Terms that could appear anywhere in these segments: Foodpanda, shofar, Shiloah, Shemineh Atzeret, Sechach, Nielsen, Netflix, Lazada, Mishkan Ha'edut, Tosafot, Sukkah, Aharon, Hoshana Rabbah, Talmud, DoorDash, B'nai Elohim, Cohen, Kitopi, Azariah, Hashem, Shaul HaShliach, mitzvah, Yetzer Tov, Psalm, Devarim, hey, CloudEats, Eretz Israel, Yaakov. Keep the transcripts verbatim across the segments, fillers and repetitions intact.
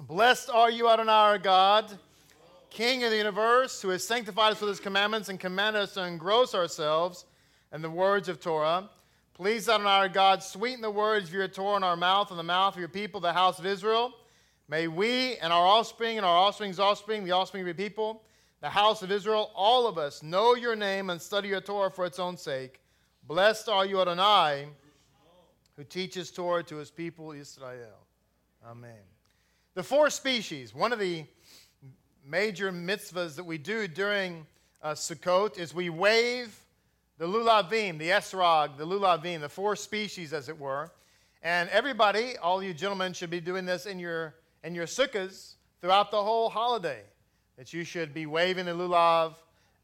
Blessed are you, Adonai, our God, King of the universe, who has sanctified us with his commandments and commanded us to engross ourselves in the words of Torah. Please, Adonai, our God, sweeten the words of your Torah in our mouth and the mouth of your people, the house of Israel. May we and our offspring and our offspring's offspring, the offspring of your people, the house of Israel, all of us, know your name and study your Torah for its own sake. Blessed are you, Adonai, who teaches Torah to his people, Israel. Amen. The four species, one of the major mitzvahs that we do during uh, Sukkot is we wave the lulavim, the esrog, the lulavim, the four species, as it were. And everybody, all you gentlemen, should be doing this in your in your sukkahs throughout the whole holiday, that you should be waving the lulav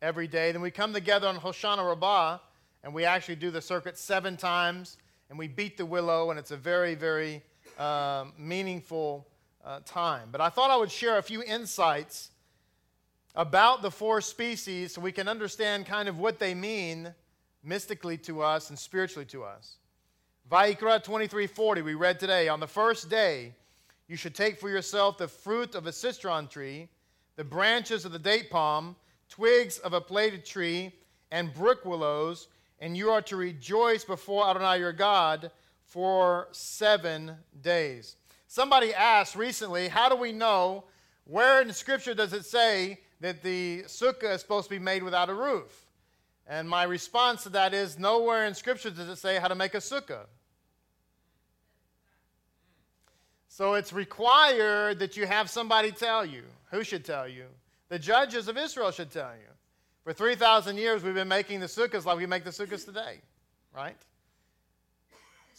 every day. Then we come together on Hoshana Rabbah, and we actually do the circuit seven times, and we beat the willow, and it's a very, very um, meaningful Uh, time. But I thought I would share a few insights about the four species so we can understand kind of what they mean mystically to us and spiritually to us. Vayikra twenty-three forty, we read today, on the first day you should take for yourself the fruit of a citron tree, the branches of the date palm, twigs of a plaited tree, and brook willows, and you are to rejoice before Adonai your God for seven days. Somebody asked recently, how do we know where in Scripture does it say that the sukkah is supposed to be made without a roof? And my response to that is, nowhere in Scripture does it say how to make a sukkah. So it's required that you have somebody tell you. Who should tell you? The judges of Israel should tell you. For three thousand years we've been making the sukkahs like we make the sukkahs today, right?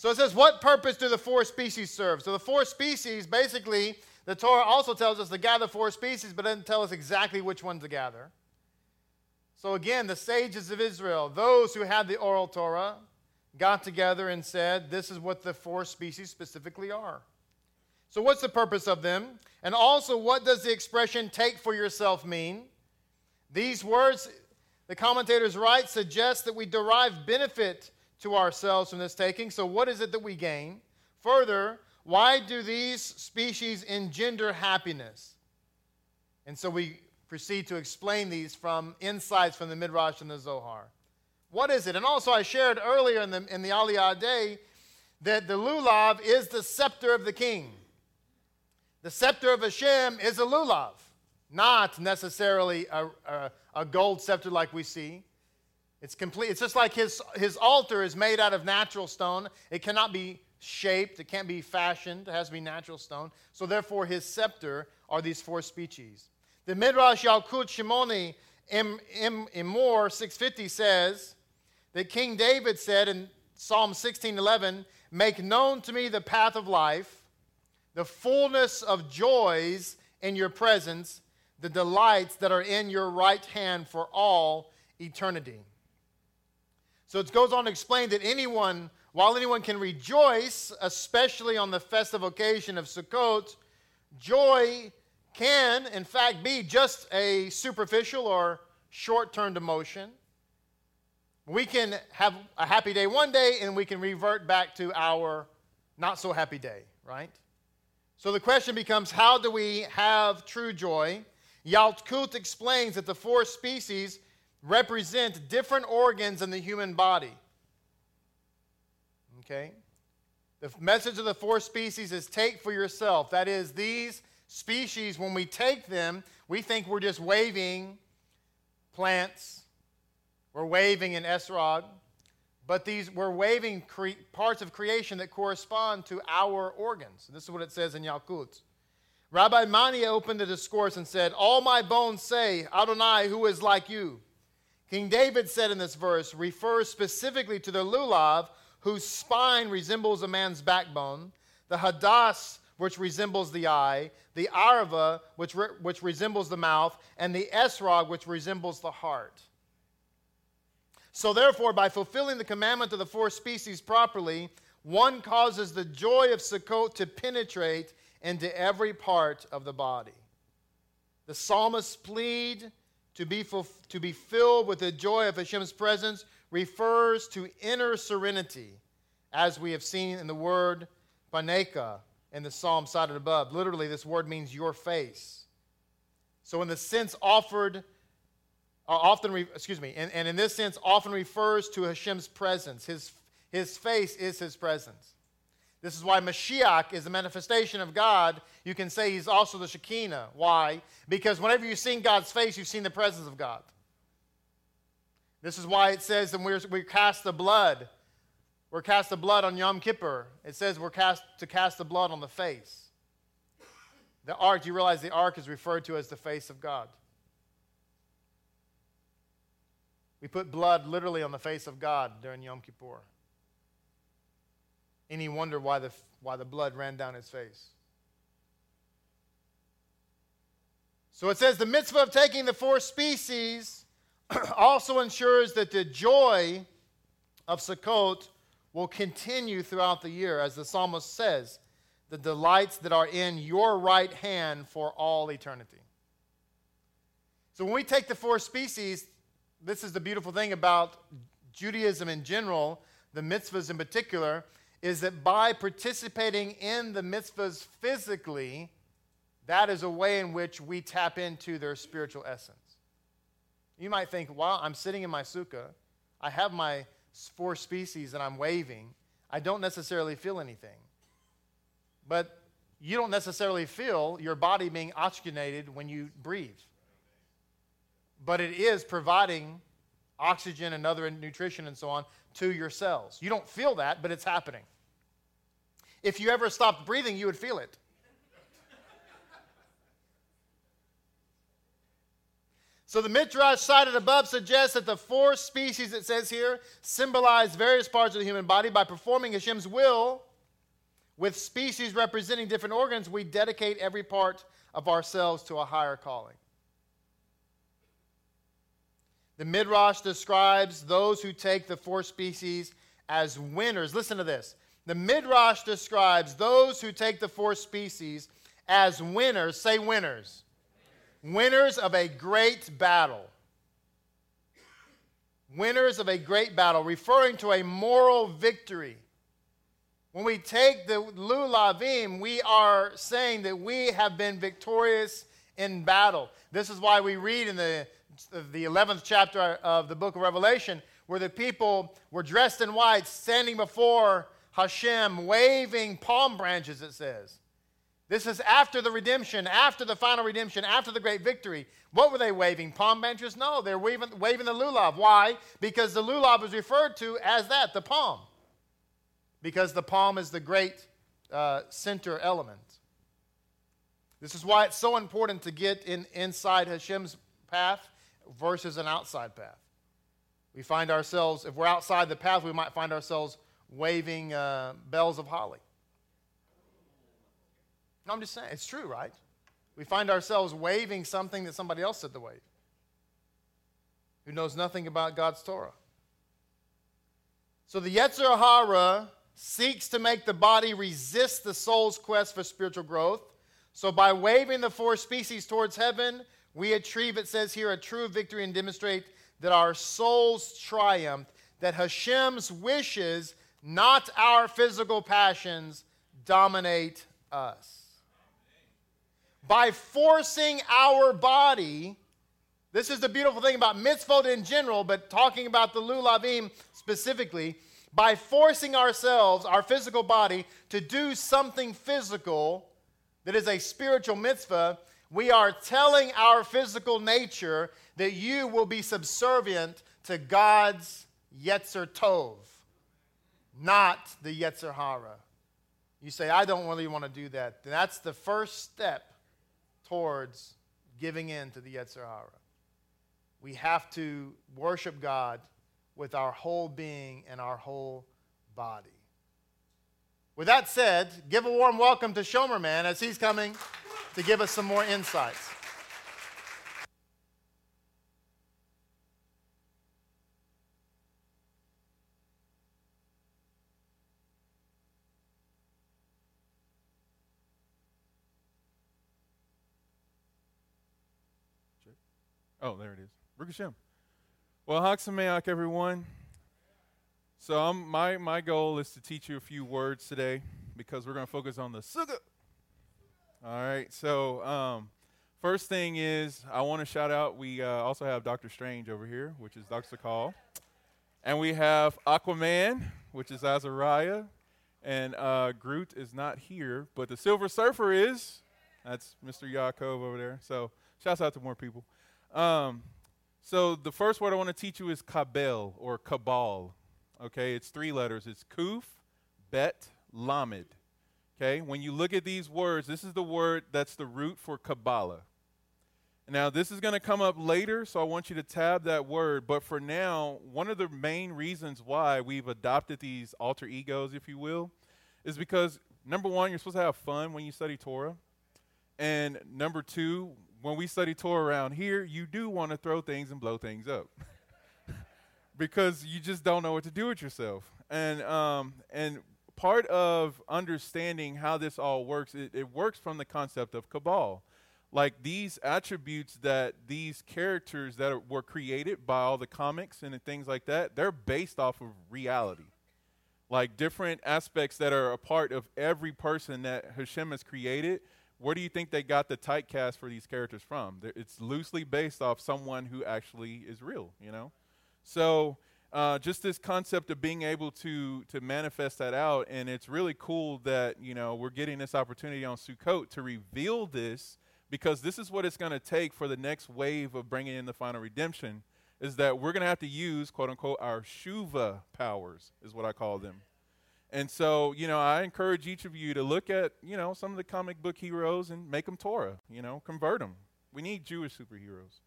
So it says, what purpose do the four species serve? So the four species, basically, the Torah also tells us to gather four species, but doesn't tell us exactly which one to gather. So again, the sages of Israel, those who had the oral Torah, got together and said, this is what the four species specifically are. So what's the purpose of them? And also, what does the expression take for yourself mean? These words, the commentators write, suggest that we derive benefit to ourselves from this taking. So what is it that we gain? Further, why do these species engender happiness? And so we proceed to explain these from insights from the Midrash and the Zohar. What is it? And also I shared earlier in the, in the Aliyah day that the lulav is the scepter of the king. The scepter of Hashem is a lulav, not necessarily a, a, a gold scepter like we see. It's complete. It's just like his his altar is made out of natural stone. It cannot be shaped. It can't be fashioned. It has to be natural stone. So therefore, his scepter are these four species. The Midrash Yalkut Shimoni Im, Im, Imor six fifty says that King David said in Psalm sixteen eleven, "Make known to me the path of life, the fullness of joys in your presence, the delights that are in your right hand for all eternity." So it goes on to explain that anyone, while anyone can rejoice, especially on the festive occasion of Sukkot, joy can, in fact, be just a superficial or short-term emotion. We can have a happy day one day, and we can revert back to our not-so-happy day, right? So the question becomes, how do we have true joy? Yalkut explains that the four species represent different organs in the human body. Okay? The message of the four species is take for yourself. That is, these species, when we take them, we think we're just waving plants. We're waving an esrog. But these we're waving cre- parts of creation that correspond to our organs. This is what it says in Yalkut. Rabbi Mania opened the discourse and said, "All my bones say, Adonai, who is like you?" King David said in this verse, refers specifically to the lulav, whose spine resembles a man's backbone, the hadass, which resembles the eye, the arava, which, re- which resembles the mouth, and the esrog, which resembles the heart. So therefore, by fulfilling the commandment of the four species properly, one causes the joy of Sukkot to penetrate into every part of the body. The psalmists plead To be, ful- to be filled with the joy of Hashem's presence refers to inner serenity, as we have seen in the word paneka, in the psalm cited above. Literally, this word means your face. So in the sense offered, uh, often, re- excuse me, and, and in this sense often refers to Hashem's presence. His, his face is his presence. This is why Mashiach is the manifestation of God. You can say he's also the Shekinah. Why? Because whenever you've seen God's face, you've seen the presence of God. This is why it says that we're, we cast the blood. We're cast the blood on Yom Kippur. It says we're cast to cast the blood on the face. The ark, you realize the ark is referred to as the face of God. We put blood literally on the face of God during Yom Kippur. Any wonder why the why the blood ran down his face? So it says the mitzvah of taking the four species also ensures that the joy of Sukkot will continue throughout the year. As the psalmist says, the delights that are in your right hand for all eternity. So when we take the four species, this is the beautiful thing about Judaism in general, the mitzvahs in particular, is that by participating in the mitzvahs physically, that is a way in which we tap into their spiritual essence. You might think, well, I'm sitting in my sukkah, I have my four species and I'm waving, I don't necessarily feel anything. But you don't necessarily feel your body being oxygenated when you breathe. But it is providing oxygen and other nutrition and so on to your cells. You don't feel that, but it's happening. If you ever stopped breathing, you would feel it. So the Midrash cited above suggests that the four species, it says here, symbolize various parts of the human body. By performing Hashem's will with species representing different organs, we dedicate every part of ourselves to a higher calling. The Midrash describes those who take the four species as winners. Listen to this. The Midrash describes those who take the four species as winners. Say winners. Winners, winners of a great battle. Winners of a great battle, referring to a moral victory. When we take the lulavim, we are saying that we have been victorious in battle. This is why we read in the the eleventh chapter of the book of Revelation, where the people were dressed in white, standing before Hashem, waving palm branches, it says. This is after the redemption, after the final redemption, after the great victory. What were they waving? Palm branches? No, they're waving, waving the lulav. Why? Because the lulav is referred to as that, the palm. Because the palm is the great uh, center element. This is why it's so important to get in inside Hashem's path versus an outside path. We find ourselves, if we're outside the path, we might find ourselves waving uh, bells of holly. No, I'm just saying, it's true, right? We find ourselves waving something that somebody else said to wave, who knows nothing about God's Torah. So the yetzer hara seeks to make the body resist the soul's quest for spiritual growth. So by waving the four species towards heaven, we achieve, it says here, a true victory and demonstrate that our souls triumph, that Hashem's wishes, not our physical passions, dominate us. By forcing our body, this is the beautiful thing about mitzvot in general, but talking about the lulavim specifically, by forcing ourselves, our physical body, to do something physical that is a spiritual mitzvah, we are telling our physical nature that you will be subservient to God's yetzer tov, not the yetzer hara. You say, I don't really want to do that. That's the first step towards giving in to the yetzer hara. We have to worship God with our whole being and our whole body. With that said, give a warm welcome to Shomer Man as he's coming to give us some more insights. Oh, there it is. Baruch Hashem. Well, Chag Sameach, everyone. So I'm, my my goal is to teach you a few words today, because we're going to focus on the Sukkot. All right, so um, first thing is I want to shout out, we uh, also have Doctor Strange over here, which is Doctor Call. And we have Aquaman, which is Azariah. And uh, Groot is not here, but the Silver Surfer is. That's Mister Yaakov over there. So shouts out to more people. Um, so the first word I want to teach you is Kabel or Kabal. Okay, it's three letters. It's Kuf, Bet, Lamed. Okay, when you look at these words, this is the word that's the root for Kabbalah. Now, this is going to come up later, so I want you to tab that word. But for now, one of the main reasons why we've adopted these alter egos, if you will, is because, number one, you're supposed to have fun when you study Torah. And number two, when we study Torah around here, you do want to throw things and blow things up. Because you just don't know what to do with yourself. And um, and part of understanding how this all works, it, it works from the concept of Kabbalah. Like these attributes that these characters that are, were created by all the comics and things like that, they're based off of reality. Like different aspects that are a part of every person that Hashem has created, where do you think they got the tight cast for these characters from? They're, it's loosely based off someone who actually is real, you know? So uh, just this concept of being able to to manifest that out, and it's really cool that, you know, we're getting this opportunity on Sukkot to reveal this, because this is what it's going to take for the next wave of bringing in the final redemption, is that we're going to have to use, quote-unquote, our shuva powers is what I call them. And so, you know, I encourage each of you to look at, you know, some of the comic book heroes and make them Torah, you know, convert them. We need Jewish superheroes.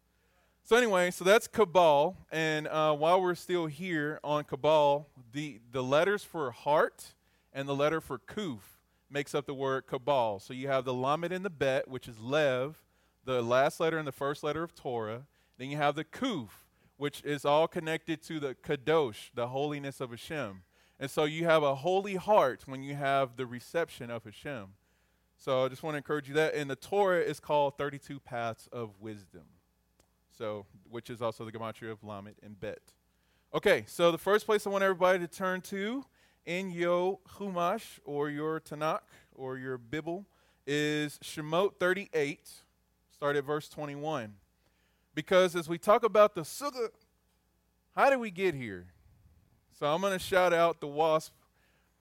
So anyway, so that's Kabal, and uh, while we're still here on Kabal, the, the letters for heart and the letter for kuf makes up the word Kabal. So you have the Lamed and the Bet, which is Lev, the last letter and the first letter of Torah. Then you have the Kuf, which is all connected to the Kadosh, the holiness of Hashem. And so you have a holy heart when you have the reception of Hashem. So I just want to encourage you that. And the Torah is called thirty-two Paths of Wisdom. So, which is also the gematria of Lamed and Bet. Okay, so the first place I want everybody to turn to in your Chumash or your Tanakh or your Bible is Shemot thirty-eight, start at verse twenty-one. Because as we talk about the Sukkot, how did we get here? So I'm going to shout out the Wasp.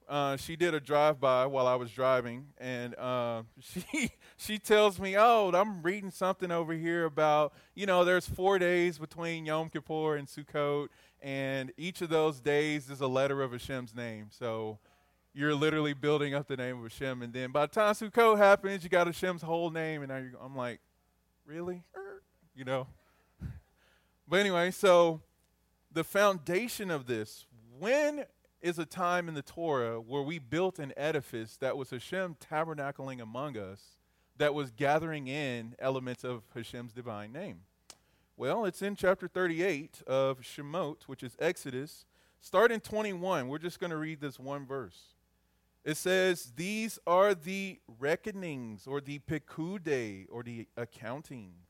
Uh, she did a drive-by while I was driving, and uh, she she tells me, oh, I'm reading something over here about, you know, there's four days between Yom Kippur and Sukkot, and each of those days is a letter of Hashem's name. So you're literally building up the name of Hashem, and then by the time Sukkot happens, you got Hashem's whole name, and now you're, I'm like, really? You know? But anyway, so the foundation of this, when is a time in the Torah where we built an edifice that was Hashem tabernacling among us, that was gathering in elements of Hashem's divine name? Well, it's in chapter thirty-eight of Shemot, which is Exodus. Starting twenty-one, we're just going to read this one verse. It says, these are the reckonings or the pikude or the accountings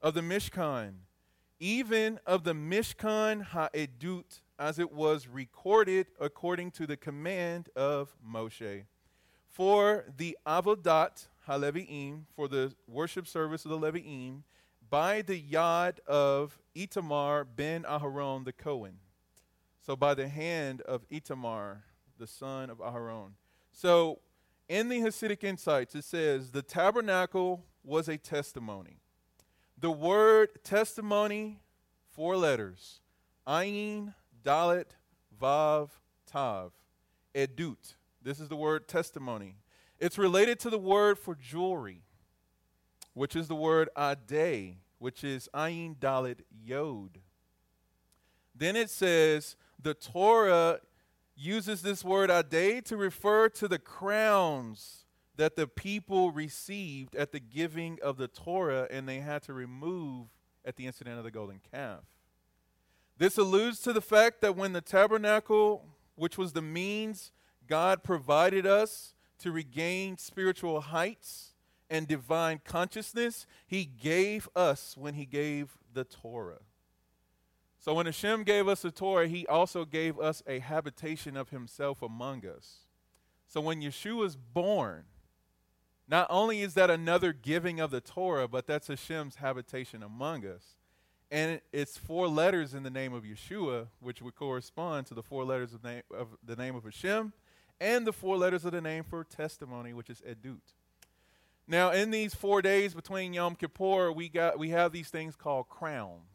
of the Mishkan, even of the Mishkan ha'edut, as it was recorded according to the command of Moshe, for the avodat halevi'im, for the worship service of the Levi'im, by the yad of Itamar ben Aharon the Cohen. So by the hand of Itamar, the son of Aharon. So in the Hasidic Insights, it says, the tabernacle was a testimony. The word testimony, four letters, ayin, Dalet, Vav, Tav, Edut. This is the word testimony. It's related to the word for jewelry, which is the word Adeh, which is Ayin, Dalet, Yod. Then it says the Torah uses this word Adeh to refer to the crowns that the people received at the giving of the Torah and they had to remove at the incident of the golden calf. This alludes to the fact that when the tabernacle, which was the means God provided us to regain spiritual heights and divine consciousness, he gave us when he gave the Torah. So when Hashem gave us the Torah, he also gave us a habitation of himself among us. So when Yeshua is born, not only is that another giving of the Torah, but that's Hashem's habitation among us. And it's four letters in the name of Yeshua, which would correspond to the four letters of, name, of the name of Hashem and the four letters of the name for testimony, which is Edut. Now, in these four days between Yom Kippur, we got we have these things called crowns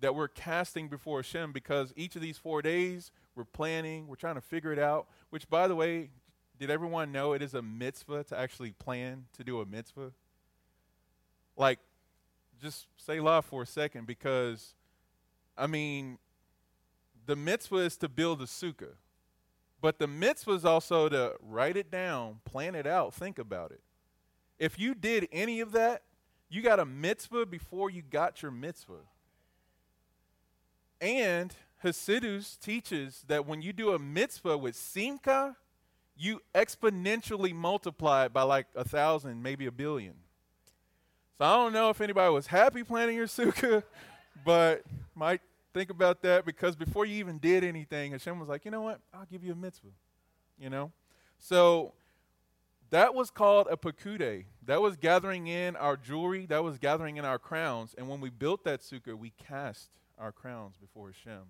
that we're casting before Hashem, because each of these four days we're planning, we're trying to figure it out, which, by the way, did everyone know it is a mitzvah to actually plan to do a mitzvah? Like, just say live for a second, because, I mean, the mitzvah is to build a sukkah, but the mitzvah is also to write it down, plan it out, think about it. If you did any of that, you got a mitzvah before you got your mitzvah. And Hasidus teaches that when you do a mitzvah with simcha, you exponentially multiply it by like a thousand, maybe a billion. So I don't know if anybody was happy planning your sukkah, but might think about that, because before you even did anything, Hashem was like, you know what? I'll give you a mitzvah, you know? So that was called a pakudeh. That was gathering in our jewelry. That was gathering in our crowns. And when we built that sukkah, we cast our crowns before Hashem,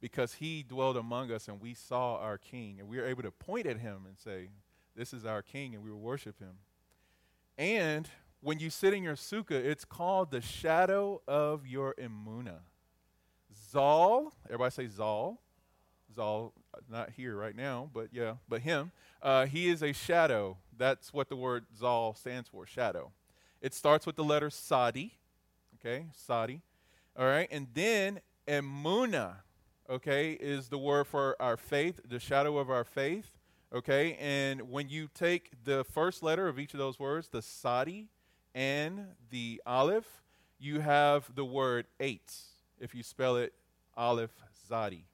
because he dwelled among us and we saw our king, and we were able to point at him and say, this is our king, and we will worship him. And when you sit in your sukkah, it's called the shadow of your emunah. Zal, everybody say Zal. Zal, not here right now, but yeah, but him. Uh, he is a shadow. That's what the word Zal stands for, shadow. It starts with the letter Sadi, okay, Sadi. All right, and then Emunah, okay, is the word for our faith, the shadow of our faith, okay? And when you take the first letter of each of those words, the Sadi and the Aleph, you have the word Eitz, if you spell it Aleph Zadi.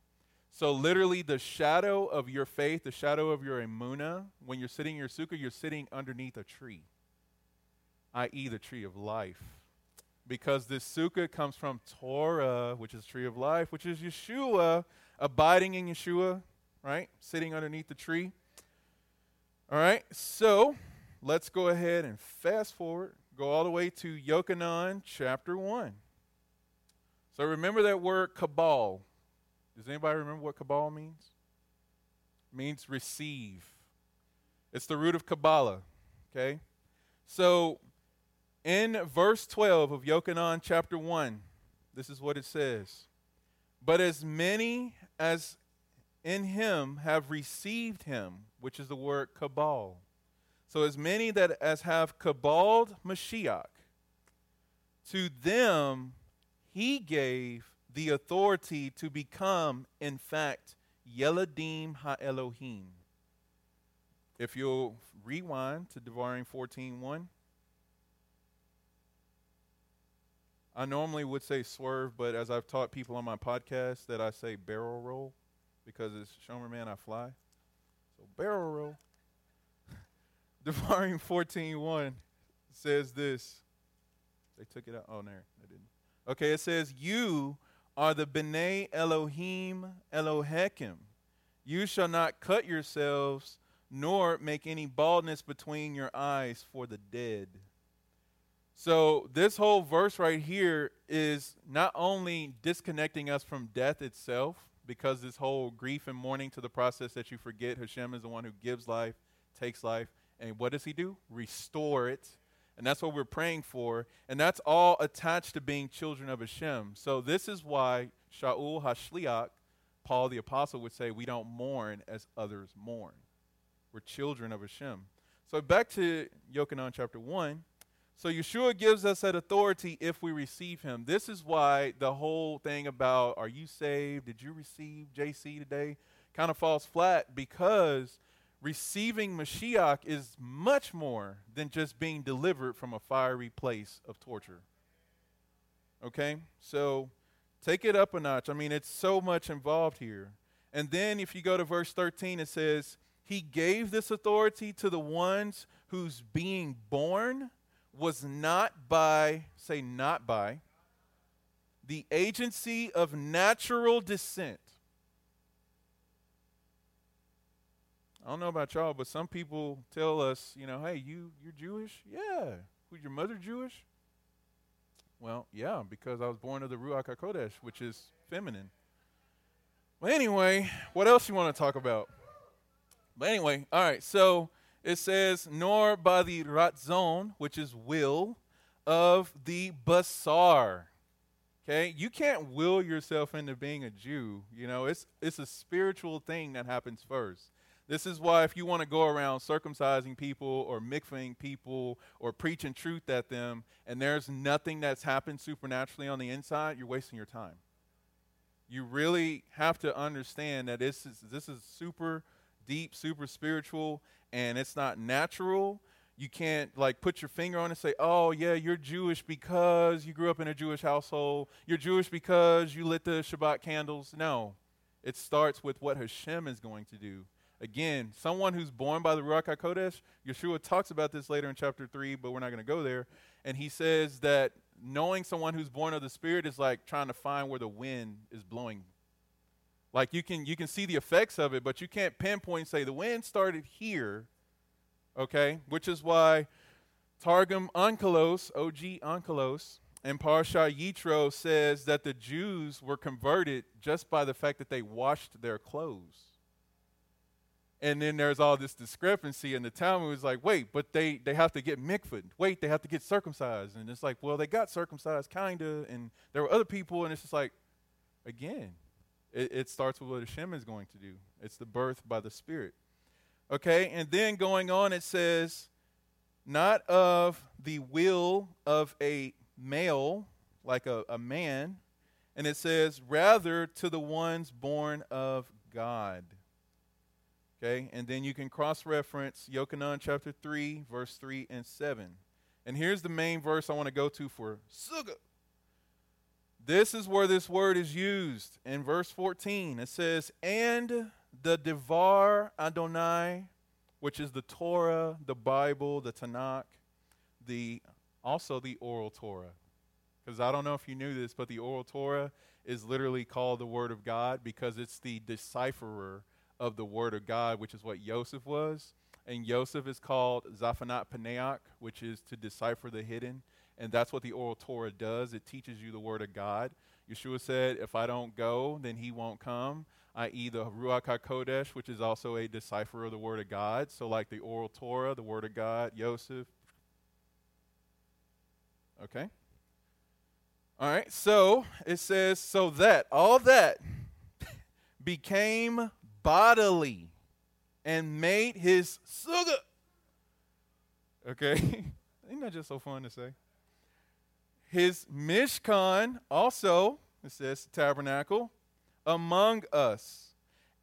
So literally the shadow of your faith, the shadow of your Emunah, when you're sitting in your sukkah, you're sitting underneath a tree, that is the tree of life. Because this sukkah comes from Torah, which is the tree of life, which is Yeshua, abiding in Yeshua, right? Sitting underneath the tree. All right, so let's go ahead and fast forward. Go all the way to Yochanan chapter one. So remember that word kabal. Does anybody remember what kabal means? It means receive. It's the root of Kabbalah, okay? So in verse twelve of Yochanan chapter one, this is what it says. But as many as in him have received him, which is the word kabal. So as many that as have kabaled Mashiach, to them he gave the authority to become, in fact, Yeladim ha-Elohim. If you'll rewind to Devarim fourteen one. I normally would say swerve, but as I've taught people on my podcast that I say barrel roll, because it's Shomer Man, I fly. So barrel roll. Devarim fourteen one says this. They took it out. Oh, no, I didn't. Okay, it says, you are the B'nai Elohim Elohekim. You shall not cut yourselves, nor make any baldness between your eyes for the dead. So this whole verse right here is not only disconnecting us from death itself, because this whole grief and mourning to the process that you forget Hashem is the one who gives life, takes life, and what does he do? Restore it. And that's what we're praying for, and that's all attached to being children of Hashem. So this is why Shaul HaShliach, Paul the Apostle, would say we don't mourn as others mourn. We're children of Hashem. So back to Yochanan chapter one. So Yeshua gives us that authority if we receive him. This is why the whole thing about, are you saved? Did you receive J C today? Kind of falls flat, because receiving Mashiach is much more than just being delivered from a fiery place of torture. Okay? So take it up a notch. I mean, it's so much involved here. And then if you go to verse thirteen, it says, he gave this authority to the ones whose being born was not by, say not by, the agency of natural descent. I don't know about y'all, but some people tell us, you know, hey, you, you're Jewish? Yeah. Was your mother Jewish? Well, yeah, because I was born of the Ruach HaKodesh, which is feminine. Well, anyway, what else you want to talk about? But anyway, all right, so it says, nor by the ratzon, which is will, of the basar. Okay, you can't will yourself into being a Jew. You know, it's it's a spiritual thing that happens first. This is why if you want to go around circumcising people or mikvahing people or preaching truth at them and there's nothing that's happened supernaturally on the inside, you're wasting your time. You really have to understand that this is, this is super deep, super spiritual, and it's not natural. You can't, like, put your finger on it and say, oh, yeah, you're Jewish because you grew up in a Jewish household. You're Jewish because you lit the Shabbat candles. No, it starts with what Hashem is going to do. Again, someone who's born by the Ruach HaKodesh, Yeshua talks about this later in chapter three, but we're not going to go there. And he says that knowing someone who's born of the Spirit is like trying to find where the wind is blowing. Like you can you can see the effects of it, but you can't pinpoint and say the wind started here, okay? Which is why Targum Onkelos, O G Onkelos, and Parsha Yitro says that the Jews were converted just by the fact that they washed their clothes. And then there's all this discrepancy, and the Talmud was like, wait, but they, they have to get mikvahed. Wait, they have to get circumcised. And it's like, well, they got circumcised, kind of, and there were other people, and it's just like, again, it, it starts with what Hashem is going to do. It's the birth by the Spirit. Okay, and then going on, it says, not of the will of a male, like a, a man, and it says, rather to the ones born of God. Okay, and then you can cross-reference Yochanan chapter three, verse three and seven. And here's the main verse I want to go to for Sukkot. This is where this word is used. In verse fourteen, it says, and the Devar Adonai, which is the Torah, the Bible, the Tanakh, the also the oral Torah. Because I don't know if you knew this, but the oral Torah is literally called the Word of God because it's the decipherer of the Word of God, which is what Yosef was. And Yosef is called Zaphanat Paneach, which is to decipher the hidden. And that's what the oral Torah does. It teaches you the Word of God. Yeshua said, if I don't go, then he won't come, that is the Ruach HaKodesh, which is also a decipherer of the Word of God. So like the oral Torah, the Word of God, Yosef. Okay. All right. So it says, so that, all that became bodily and made his sugar. Okay. Isn't that just so fun to say? His mishkan also, it says tabernacle, among us.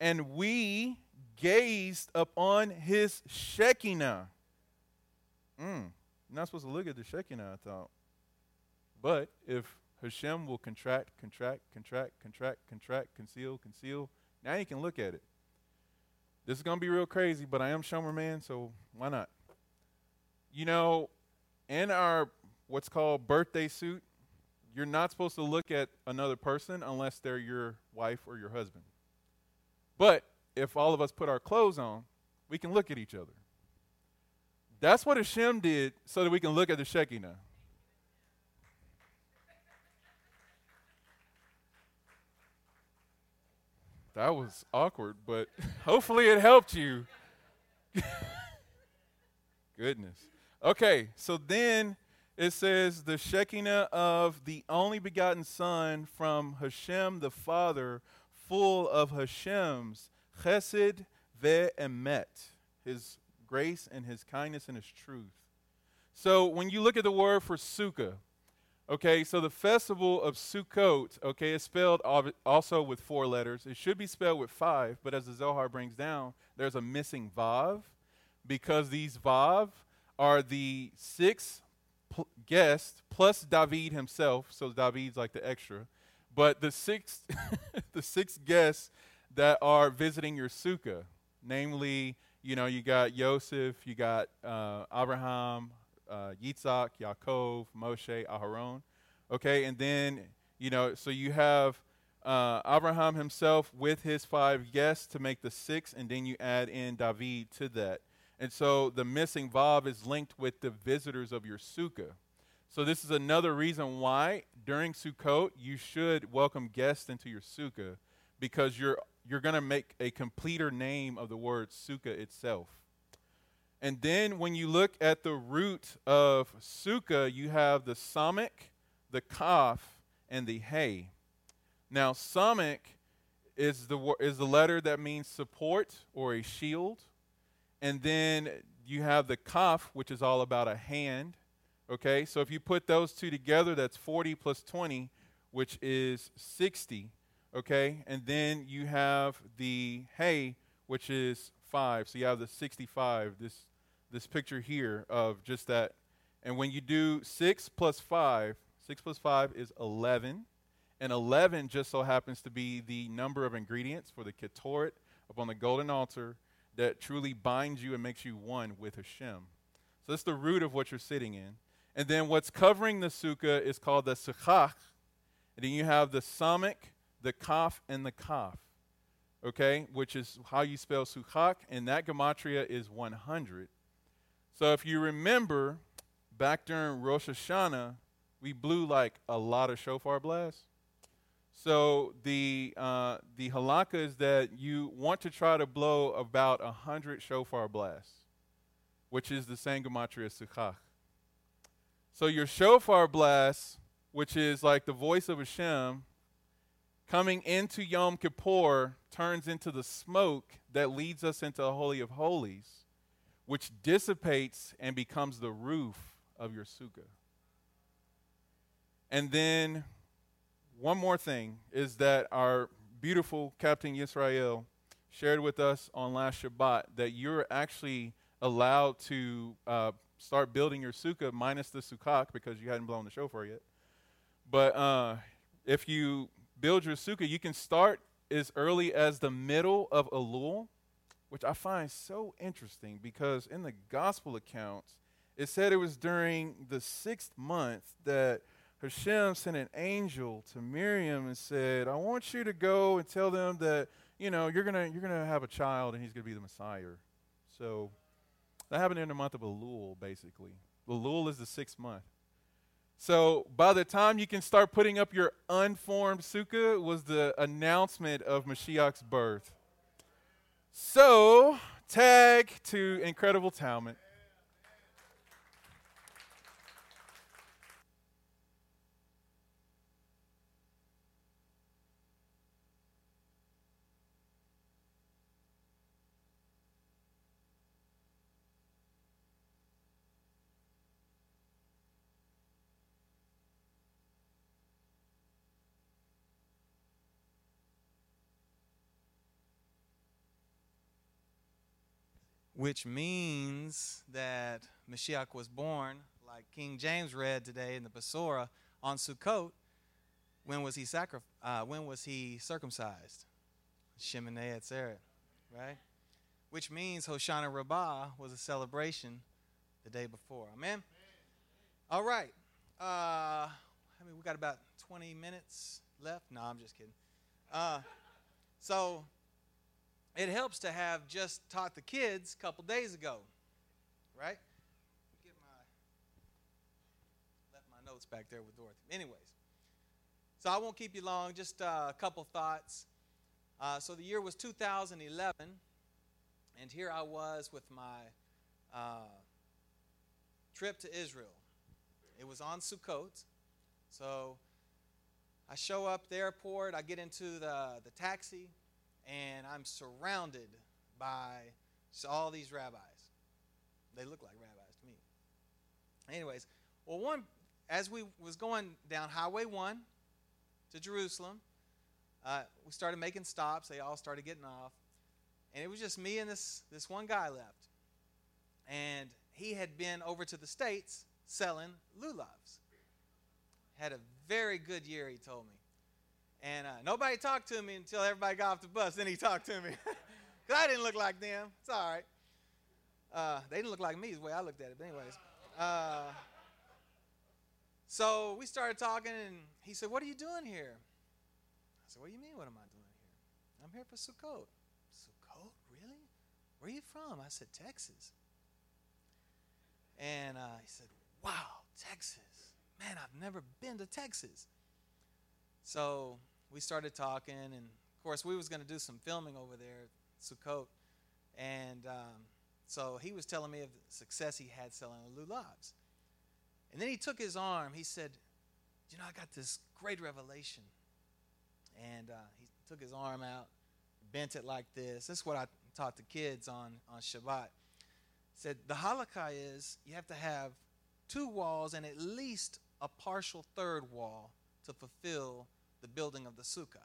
And we gazed upon his Shekinah. Mm, not supposed to look at the Shekinah, I thought. But if Hashem will contract, contract, contract, contract, contract, conceal, conceal, now you can look at it. This is going to be real crazy, but I am Shomer Man, so why not? You know, in our what's called birthday suit, you're not supposed to look at another person unless they're your wife or your husband. But if all of us put our clothes on, we can look at each other. That's what Hashem did so that we can look at the Shekinah. That was awkward, but hopefully it helped you. Goodness. Okay, so then it says the Shekinah of the only begotten Son from Hashem the Father, full of Hashem's chesed ve'emet, his grace and his kindness and his truth. So when you look at the word for sukkah, okay, so the festival of Sukkot, okay, is spelled also with four letters. It should be spelled with five, but as the Zohar brings down, there's a missing vav because these vav are the six pl- guests plus David himself. So David's like the extra, but the six, the six guests that are visiting your sukkah, namely, you know, you got Yosef, you got uh, Abraham. Uh, Yitzhak, Yaakov, Moshe, Aharon, okay, and then, you know, so you have uh, Abraham himself with his five guests to make the six, and then you add in David to that. And so the missing vav is linked with the visitors of your sukkah. So this is another reason why during Sukkot you should welcome guests into your sukkah, because you're you're going to make a completer name of the word sukkah itself. And then when you look at the root of sukkah, you have the samech, the kaf, and the hay. Now, samech is the is the letter that means support or a shield. And then you have the kaf, which is all about a hand. Okay, so if you put those two together, that's forty plus twenty, which is sixty. Okay, and then you have the hay, which is five. So you have the sixty-five, this this picture here of just that. And when you do six plus five, six plus five is eleven. And eleven just so happens to be the number of ingredients for the ketoret upon the golden altar that truly binds you and makes you one with Hashem. So that's the root of what you're sitting in. And then what's covering the sukkah is called the sechach. And then you have the samech, the kaf, and the kaf. Okay, which is how you spell sukkah, and that gematria is one hundred. So if you remember, back during Rosh Hashanah, we blew like a lot of shofar blasts. So the uh, the halakha is that you want to try to blow about one hundred shofar blasts, which is the same gematria as sukkah. So your shofar blast, which is like the voice of Hashem, coming into Yom Kippur turns into the smoke that leads us into the Holy of Holies, which dissipates and becomes the roof of your sukkah. And then one more thing is that our beautiful Captain Yisrael shared with us on last Shabbat that you're actually allowed to uh, start building your sukkah minus the sukkah because you hadn't blown the shofar yet. But uh, if you build your sukkah, you can start as early as the middle of Elul, which I find so interesting because in the gospel accounts, it said it was during the sixth month that Hashem sent an angel to Miriam and said, I want you to go and tell them that, you know, you're gonna you're gonna have a child and he's gonna be the Messiah. So that happened in the month of Elul, basically. Elul is the sixth month. So by the time you can start putting up your unformed sukkah was the announcement of Mashiach's birth. So tag to incredible Talmud. Which means that Mashiach was born, like King James read today in the Besorah, on Sukkot. When was he sacri- uh, When was he circumcised? Shemineh Atzeret, right? Which means Hoshana Rabbah was a celebration the day before. Amen? Amen. All right. Uh, I mean, we got about twenty minutes left. No, I'm just kidding. Uh, so... It helps to have just taught the kids a couple days ago, right? Get my, left my notes back there with Dorothy. Anyways, so I won't keep you long, just uh, a couple thoughts. Uh, so the year was two thousand eleven, and here I was with my uh, trip to Israel. It was on Sukkot, so I show up at the airport, I get into the, the taxi, and I'm surrounded by all these rabbis. They look like rabbis to me. Anyways, well, one, as we was going down Highway one to Jerusalem, uh, we started making stops. They all started getting off. And it was just me and this, this one guy left. And he had been over to the States selling lulavs. Had a very good year, he told me. And uh, nobody talked to me until everybody got off the bus. Then he talked to me. Because I didn't look like them. It's all right. Uh, they didn't look like me is the way I looked at it. But anyways. Uh, so we started talking, and he said, what are you doing here? I said, what do you mean what am I doing here? I'm here for Sukkot. Sukkot? Really? Where are you from? I said, Texas. And uh, he said, wow, Texas. Man, I've never been to Texas. So we started talking, and, of course, we was going to do some filming over there, Sukkot. And um, so he was telling me of the success he had selling lulavs. And then he took his arm. He said, you know, I got this great revelation. And uh, he took his arm out, bent it like this. This is what I taught the kids on, on Shabbat. He said, the halakha is you have to have two walls and at least a partial third wall to fulfill the building of the sukkah.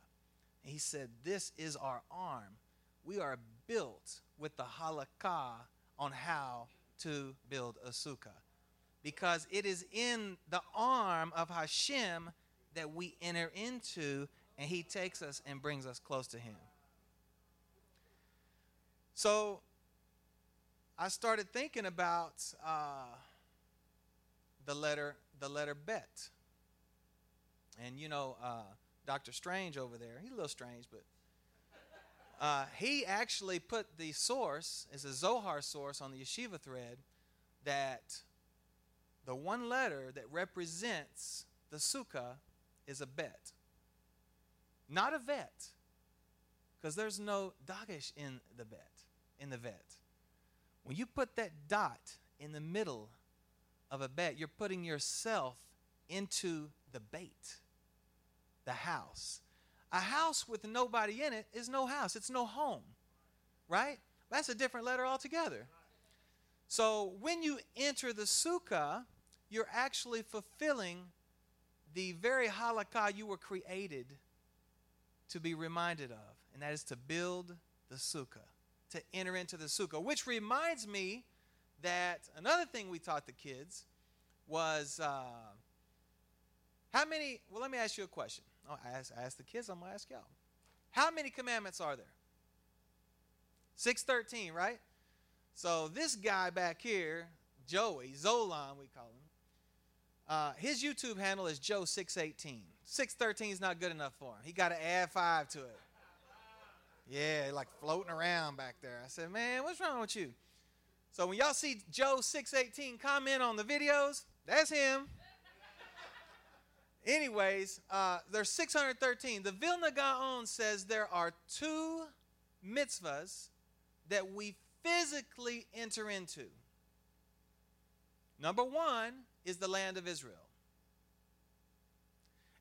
And he said, this is our arm. We are built with the halakha on how to build a sukkah. Because it is in the arm of Hashem that we enter into, and he takes us and brings us close to him. So I started thinking about uh, the letter the letter bet. And, you know, uh, Doctor Strange over there, he's a little strange, but uh, he actually put the source, it's a Zohar source on the yeshiva thread, that the one letter that represents the sukkah is a bet. Not a vet, because there's no dagesh in the bet, in the vet. When you put that dot in the middle of a bet, you're putting yourself into the bait, the house. A house with nobody in it is no house. It's no home, right? That's a different letter altogether. So when you enter the sukkah, you're actually fulfilling the very halakha you were created to be reminded of, and that is to build the sukkah, to enter into the sukkah, which reminds me that another thing we taught the kids was uh, how many, well, let me ask you a question. Oh, I asked ask the kids, I'm going to ask y'all. How many commandments are there? six thirteen, right? So this guy back here, Joey, Zolan we call him, uh, his YouTube handle is Joe six eighteen. six thirteen is not good enough for him. He got to add five to it. Yeah, like floating around back there. I said, man, what's wrong with you? So when y'all see Joe six eighteen comment on the videos, that's him. Anyways, uh, there's six hundred thirteen. The Vilna Gaon says there are two mitzvahs that we physically enter into. Number one is the land of Israel.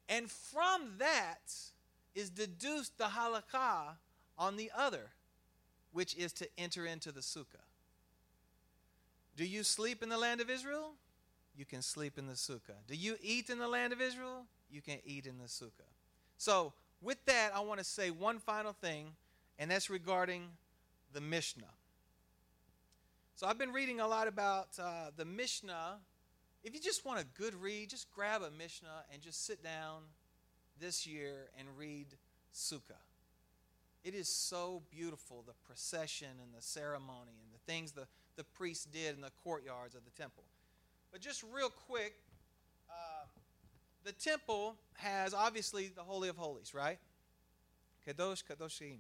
And from that is deduced the halakha on the other, which is to enter into the sukkah. Do you sleep in the land of Israel? You can sleep in the sukkah. Do you eat in the land of Israel? You can eat in the sukkah. So with that, I want to say one final thing, and that's regarding the Mishnah. So I've been reading a lot about uh, the Mishnah. If you just want a good read, just grab a Mishnah and just sit down this year and read Sukkah. It is so beautiful, the procession and the ceremony and the things the, the priests did in the courtyards of the temple. But just real quick, uh, the temple has obviously the Holy of Holies, right? Kadosh Kadoshim.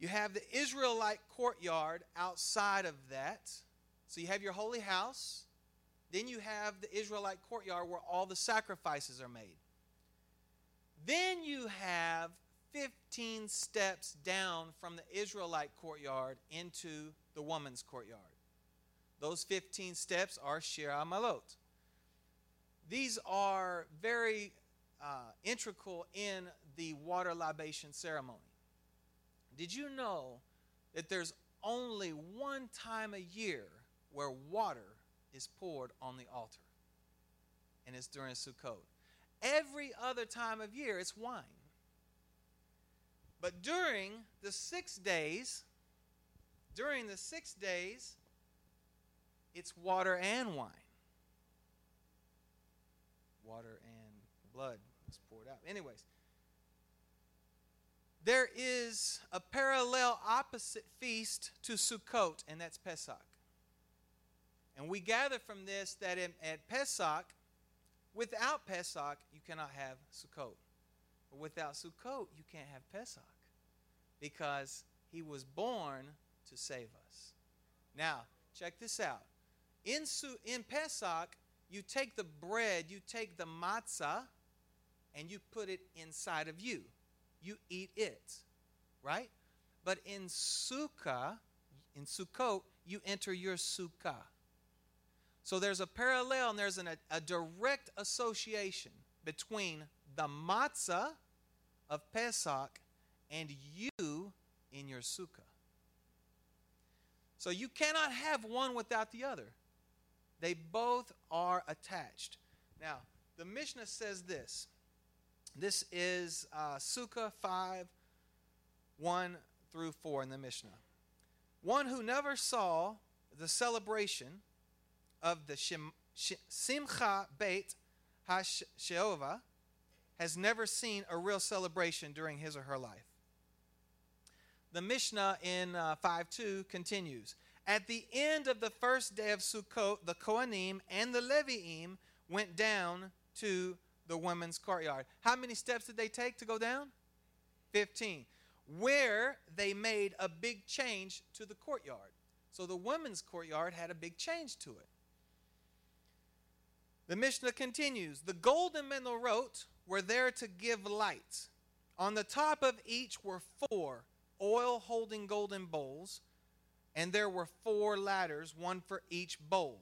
You have the Israelite courtyard outside of that. So you have your holy house. Then you have the Israelite courtyard where all the sacrifices are made. Then you have fifteen steps down from the Israelite courtyard into the woman's courtyard. Those fifteen steps are Shira Malot. These are very uh, integral in the water libation ceremony. Did you know that there's only one time a year where water is poured on the altar? And it's during Sukkot. Every other time of year, it's wine. But during the six days, during the six days, it's water and wine. Water and blood is poured out. Anyways, there is a parallel opposite feast to Sukkot, and that's Pesach. And we gather from this that in, at Pesach, without Pesach, you cannot have Sukkot. But without Sukkot, you can't have Pesach, because he was born to save us. Now, check this out. In, Su- in Pesach, you take the bread, you take the matzah, and you put it inside of you. You eat it, right? But in Sukkah, in Sukkot, you enter your Sukkah. So there's a parallel and there's an, a, a direct association between the matzah of Pesach and you in your Sukkah. So you cannot have one without the other. They both are attached. Now, the Mishnah says this. This is uh, Sukkah five, one through four in the Mishnah. One who never saw the celebration of the Shem, Sh, Simcha Beit HaSheova has never seen a real celebration during his or her life. The Mishnah in uh, five two continues. At the end of the first day of Sukkot, the Kohanim and the Levi'im went down to the women's courtyard. How many steps did they take to go down? fifteen. Where they made a big change to the courtyard. So the women's courtyard had a big change to it. The Mishnah continues. The golden menorot were there to give light. On the top of each were four oil-holding golden bowls, and there were four ladders, one for each bowl.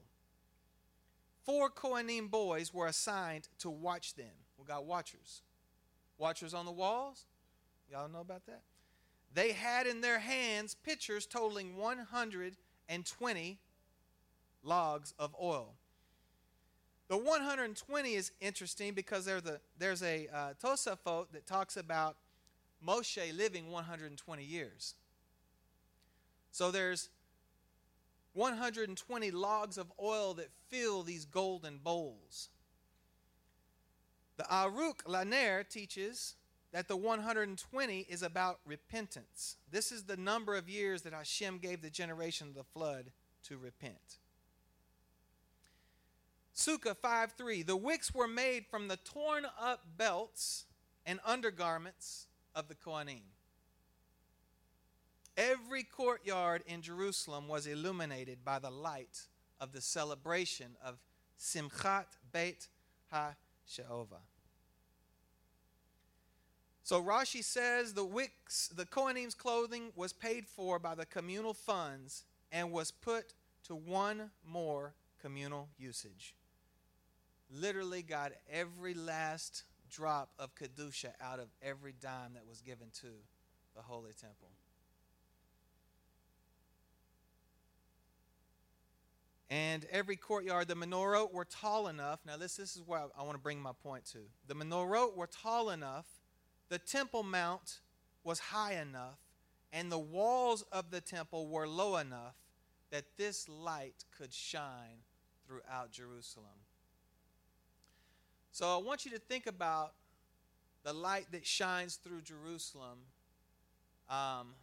Four Kohanim boys were assigned to watch them. We got watchers. Watchers on the walls. Y'all know about that? They had in their hands pitchers totaling one hundred twenty logs of oil. The one hundred twenty is interesting because there's a, there's a uh, Tosafot that talks about Moshe living one hundred twenty years. So there's one hundred twenty logs of oil that fill these golden bowls. The Aruch Laner teaches that the one hundred twenty is about repentance. This is the number of years that Hashem gave the generation of the flood to repent. Sukkah five three. The wicks were made from the torn up belts and undergarments of the Kohanim. Every courtyard in Jerusalem was illuminated by the light of the celebration of Simchat Beit HaSheova. So Rashi says the wicks, the Kohanim's clothing was paid for by the communal funds and was put to one more communal usage. Literally got every last drop of Kedusha out of every dime that was given to the Holy Temple. And every courtyard, the menorot were tall enough. Now this, this is where I, I want to bring my point to. The menorot were tall enough, the temple mount was high enough, and the walls of the temple were low enough that this light could shine throughout Jerusalem. So I want you to think about the light that shines through Jerusalem, um,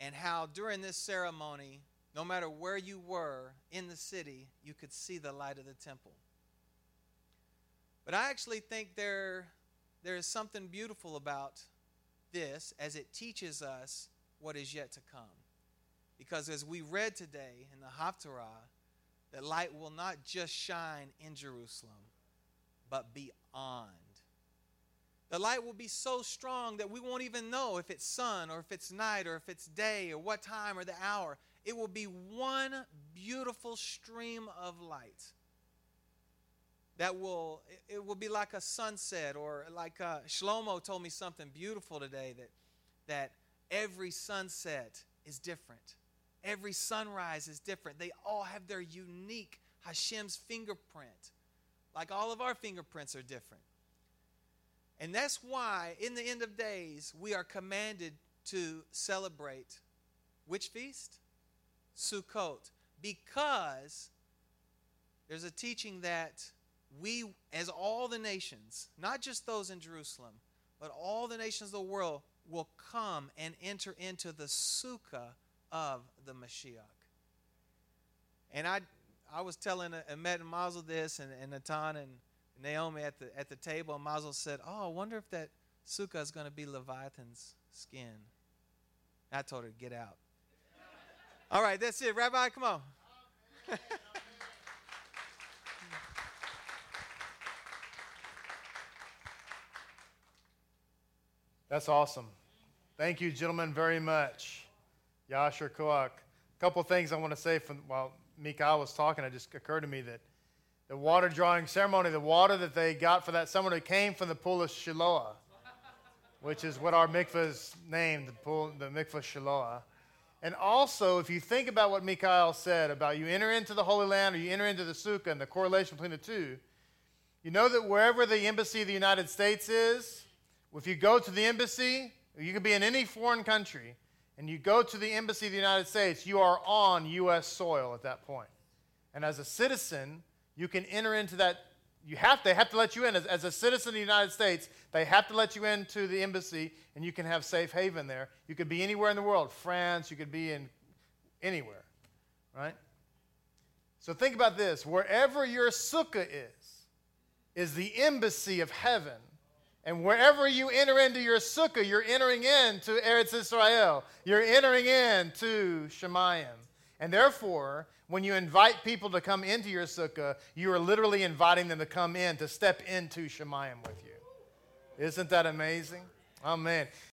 and how during this ceremony, no matter where you were in the city, you could see the light of the temple. But I actually think there, there is something beautiful about this as it teaches us what is yet to come. Because as we read today in the Haftarah, that light will not just shine in Jerusalem, but beyond. The light will be so strong that we won't even know if it's sun or if it's night or if it's day or what time or the hour. It will be one beautiful stream of light that will, it will be like a sunset, or like uh, Shlomo told me something beautiful today, that, that every sunset is different. Every sunrise is different. They all have their unique Hashem's fingerprint, like all of our fingerprints are different. And that's why in the end of days, we are commanded to celebrate which feast? Sukkot, because there's a teaching that we, as all the nations, not just those in Jerusalem, but all the nations of the world, will come and enter into the Sukkah of the Mashiach. And I I was telling Emet and Mazel this, and, and Natan and Naomi at the at the table, and Mazel said, oh, I wonder if that Sukkah is going to be Leviathan's skin. I told her to get out. All right, that's it. Rabbi, come on. That's awesome. Thank you, gentlemen, very much. Yasher Koach. A couple of things I want to say from while Mikael was talking. It just occurred to me that the water drawing ceremony, the water that they got for that summer, came from the pool of Shiloah, which is what our mikvah is named, the pool, the mikvah Shiloah. And also, if you think about what Mikael said about you enter into the Holy Land or you enter into the Sukkah and the correlation between the two, you know that wherever the embassy of the United States is, if you go to the embassy, you could be in any foreign country, and you go to the embassy of the United States, you are on U S soil at that point. And as a citizen, you can enter into that. You have to, they have to let you in. As, as a citizen of the United States, they have to let you into the embassy, and you can have safe haven there. You could be anywhere in the world, France, you could be in anywhere, right? So think about this. Wherever your sukkah is, is the embassy of heaven. And wherever you enter into your sukkah, you're entering into Eretz Israel. You're entering into Shemayim. And therefore, when you invite people to come into your sukkah, you are literally inviting them to come in, to step into Shemayim with you. Isn't that amazing? Amen.